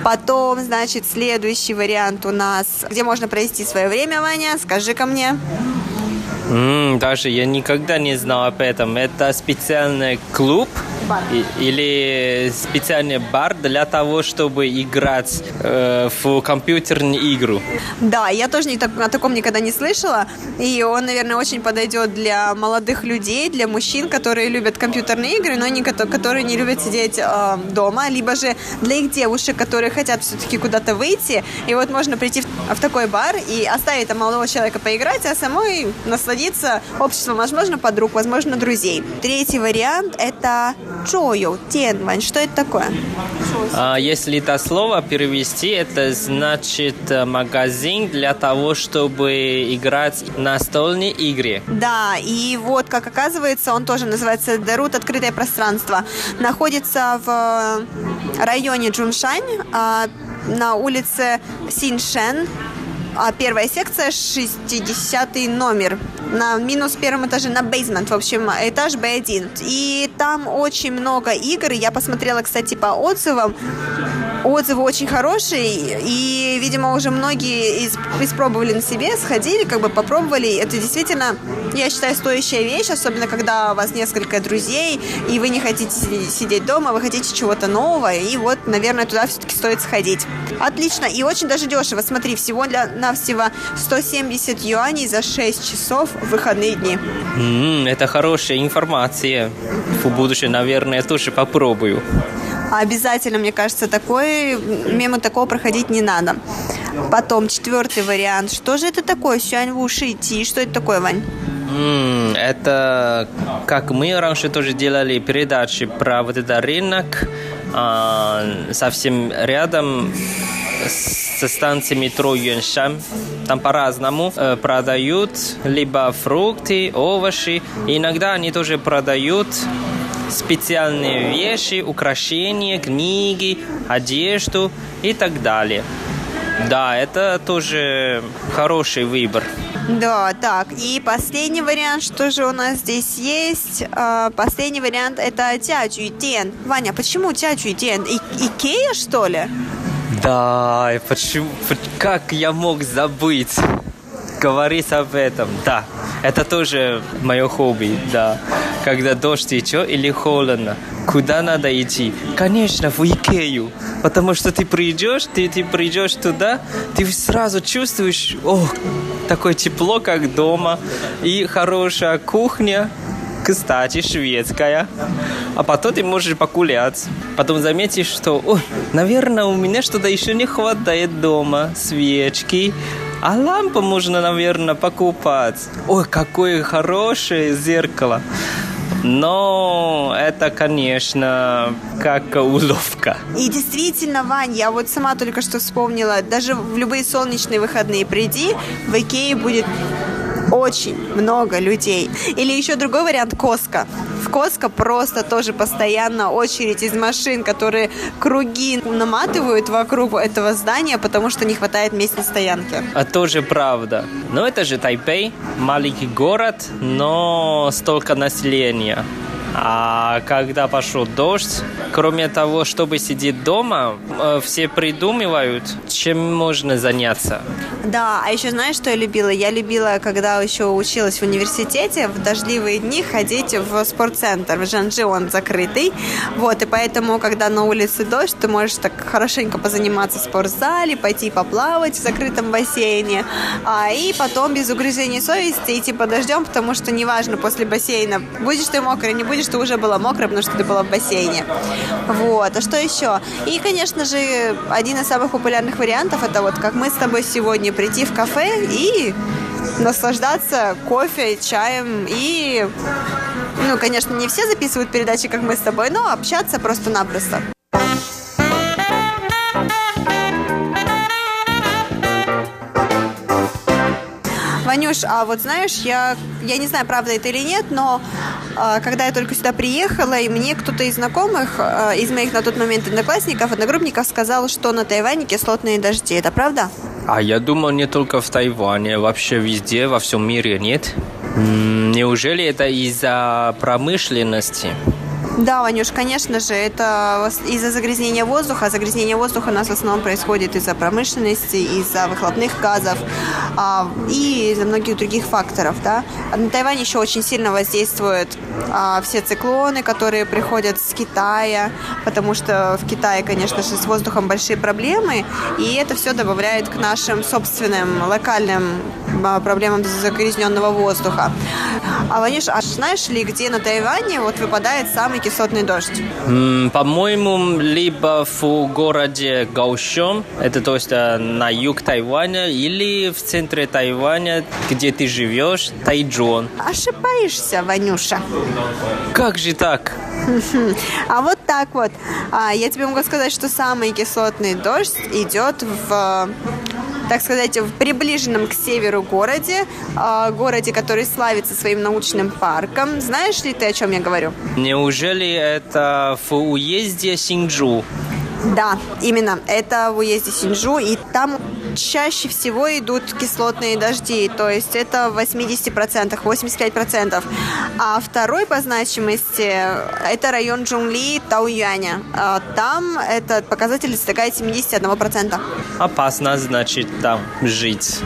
Потом, значит, следующий вариант у нас, где можно провести свое время, Ваня, скажи-ка мне. Mm, даже я никогда не знал об этом. Это специальный клуб и, или специальный бар для того, чтобы играть э, в компьютерную игру. Да, я тоже не, так, о таком никогда не слышала. И он, наверное, очень подойдет для молодых людей, для мужчин, которые любят компьютерные игры, но не, которые не любят сидеть э, дома, либо же для их девушек, которые хотят все-таки куда-то выйти. И вот можно прийти в, в такой бар и оставить там молодого человека поиграть, а самой наслаждаться обществом, возможно, подруг, возможно, друзей. Третий вариант – это «чоу тен». Что это такое? Если это слово перевести, это значит магазин для того, чтобы играть в настольные игры. Да, и вот, как оказывается, он тоже называется «дарут открытое пространство». Находится в районе Чжуншань, на улице Синьшэн. Первая секция, шестидесятый номер, на минус первом этаже, на бейсмент, в общем, этаж бэ один. И там очень много игр, я посмотрела, кстати, по отзывам. Отзывы очень хорошие, и, видимо, уже многие испробовали на себе, сходили, как бы попробовали. Это действительно, я считаю, стоящая вещь, особенно когда у вас несколько друзей, и вы не хотите сидеть дома, вы хотите чего-то нового, и вот, наверное, туда все-таки стоит сходить. Отлично, и очень даже дешево, смотри, всего для навсего сто семьдесят юаней за шесть часов в выходные дни. Mm, это хорошая информация, в будущем, наверное, я тоже попробую. Обязательно, мне кажется, такой, мимо такого проходить не надо. Потом четвертый вариант. Что же это такое? Сюань в уши идти. Что это такое, Вань? Mm, это, как мы раньше тоже делали передачи про вот этот рынок, а, совсем рядом со станцией метро Юньшань. Там по-разному э, продают либо фрукты, овощи. Иногда они тоже продают специальные вещи, украшения, книги, одежду и так далее. Да, это тоже хороший выбор. Да, так, и последний вариант, что же у нас здесь есть? Последний вариант – это Тя Чу И Тен. Ваня, почему Тя Чу И Тен? И- Икея, что ли? Да, почему, как я мог забыть говорить об этом, да. Это тоже мое хобби, да. Когда дождь течет или холодно, куда надо идти? Конечно, в Икею. Потому что ты придешь, ты, ты придешь туда, ты сразу чувствуешь, о, такое тепло, как дома, и хорошая кухня, кстати, шведская. А потом ты можешь погулять. Потом заметишь, что, о, наверное, у меня что-то еще не хватает дома. Свечки. А лампу можно, наверное, покупать. Ой, какое хорошее зеркало. Но это, конечно, как уловка. И действительно, Вань, я вот сама только что вспомнила, даже в любые солнечные выходные приди, в Икее будет очень много людей. Или еще другой вариант — Коска. В Коска просто тоже постоянно очередь из машин, которые круги наматывают вокруг этого здания, потому что не хватает мест на стоянке. А тоже правда. Но это же Тайбэй, маленький город, но столько населения. А когда пошел дождь, кроме того, чтобы сидеть дома, все придумывают, чем можно заняться. Да, а еще знаешь, что я любила? Я любила, когда еще училась в университете, в дождливые дни ходить в спортцентр. В Жанжи он закрытый. Вот, и поэтому, когда на улице дождь, ты можешь так хорошенько позаниматься в спортзале, пойти поплавать в закрытом бассейне. А, и потом без угрызений совести идти под дождем, потому что неважно, после бассейна, будешь ты мокрый, не будешь, ты уже была мокрая, потому что ты была в бассейне. Вот, а что еще? И, конечно же, один из самых популярных вариантов — это вот как мы с тобой сегодня, прийти в кафе и наслаждаться кофе, чаем и... Ну, конечно, не все записывают передачи, как мы с тобой, но общаться просто-напросто. Ванюш, а вот знаешь, я, я не знаю, правда это или нет, но э, когда я только сюда приехала, и мне кто-то из знакомых, э, из моих на тот момент одноклассников, одногруппников сказал, что на Тайване кислотные дожди. Это правда? А я думал, не только в Тайване, вообще везде, во всем мире нет. Неужели это из-за промышленности? Да, Ванюш, конечно же, это из-за загрязнения воздуха. Загрязнение воздуха у нас в основном происходит из-за промышленности, из-за выхлопных газов а, и из-за многих других факторов. Да? На Тайване еще очень сильно воздействуют а, все циклоны, которые приходят с Китая, потому что в Китае, конечно же, с воздухом большие проблемы, и это все добавляет к нашим собственным локальным проблемам загрязненного воздуха. А, Ванюш, а знаешь ли, где на Тайване вот выпадает самый кислотный дождь? Mm, по-моему, либо в городе Гаошон, это то есть на юг Тайваня, или в центре Тайваня, где ты живешь, Тайчжон. Ошибаешься, Ванюша. Как же так? А вот так вот. А, я тебе могу сказать, что самый кислотный дождь идет в... так сказать, в приближенном к северу городе, городе, который славится своим научным парком. Знаешь ли ты, о чем я говорю? Неужели это в уезде Синьчжу? Да, именно. Это в уезде Синьчжу, и там чаще всего идут кислотные дожди, то есть это в восемьдесят процентов, восемьдесят пять процентов. А второй по значимости — это район Джунли, Таоюаня. Там этот показатель достигает семьдесят один процент. Опасно, значит, там жить.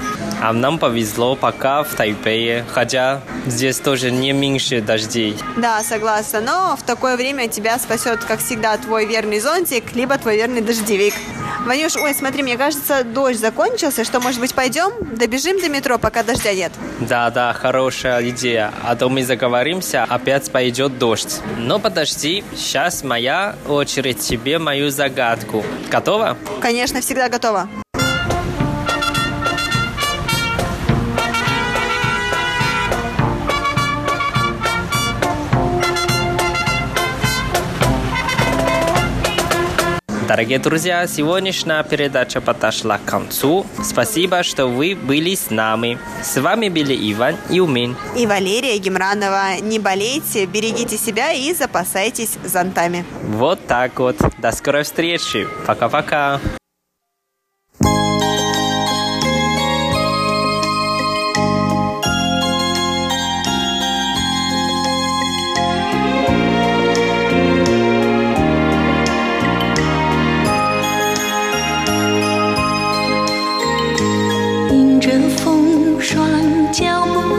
А нам повезло пока в Тайбэе, хотя здесь тоже не меньше дождей. Да, согласна, но в такое время тебя спасет, как всегда, твой верный зонтик, либо твой верный дождевик. Ванюш, ой, смотри, мне кажется, дождь закончился, что, может быть, пойдем, добежим до метро, пока дождя нет? Да-да, хорошая идея, а то мы заговоримся, опять пойдет дождь. Но подожди, сейчас моя очередь тебе мою загадку. Готова? Конечно, всегда готова. Дорогие друзья, сегодняшняя передача подошла к концу. Спасибо, что вы были с нами. С вами были Иван Юмин и Валерия Гемранова. Не болейте, берегите себя и запасайтесь зонтами. Вот так вот. До скорой встречи. Пока-пока.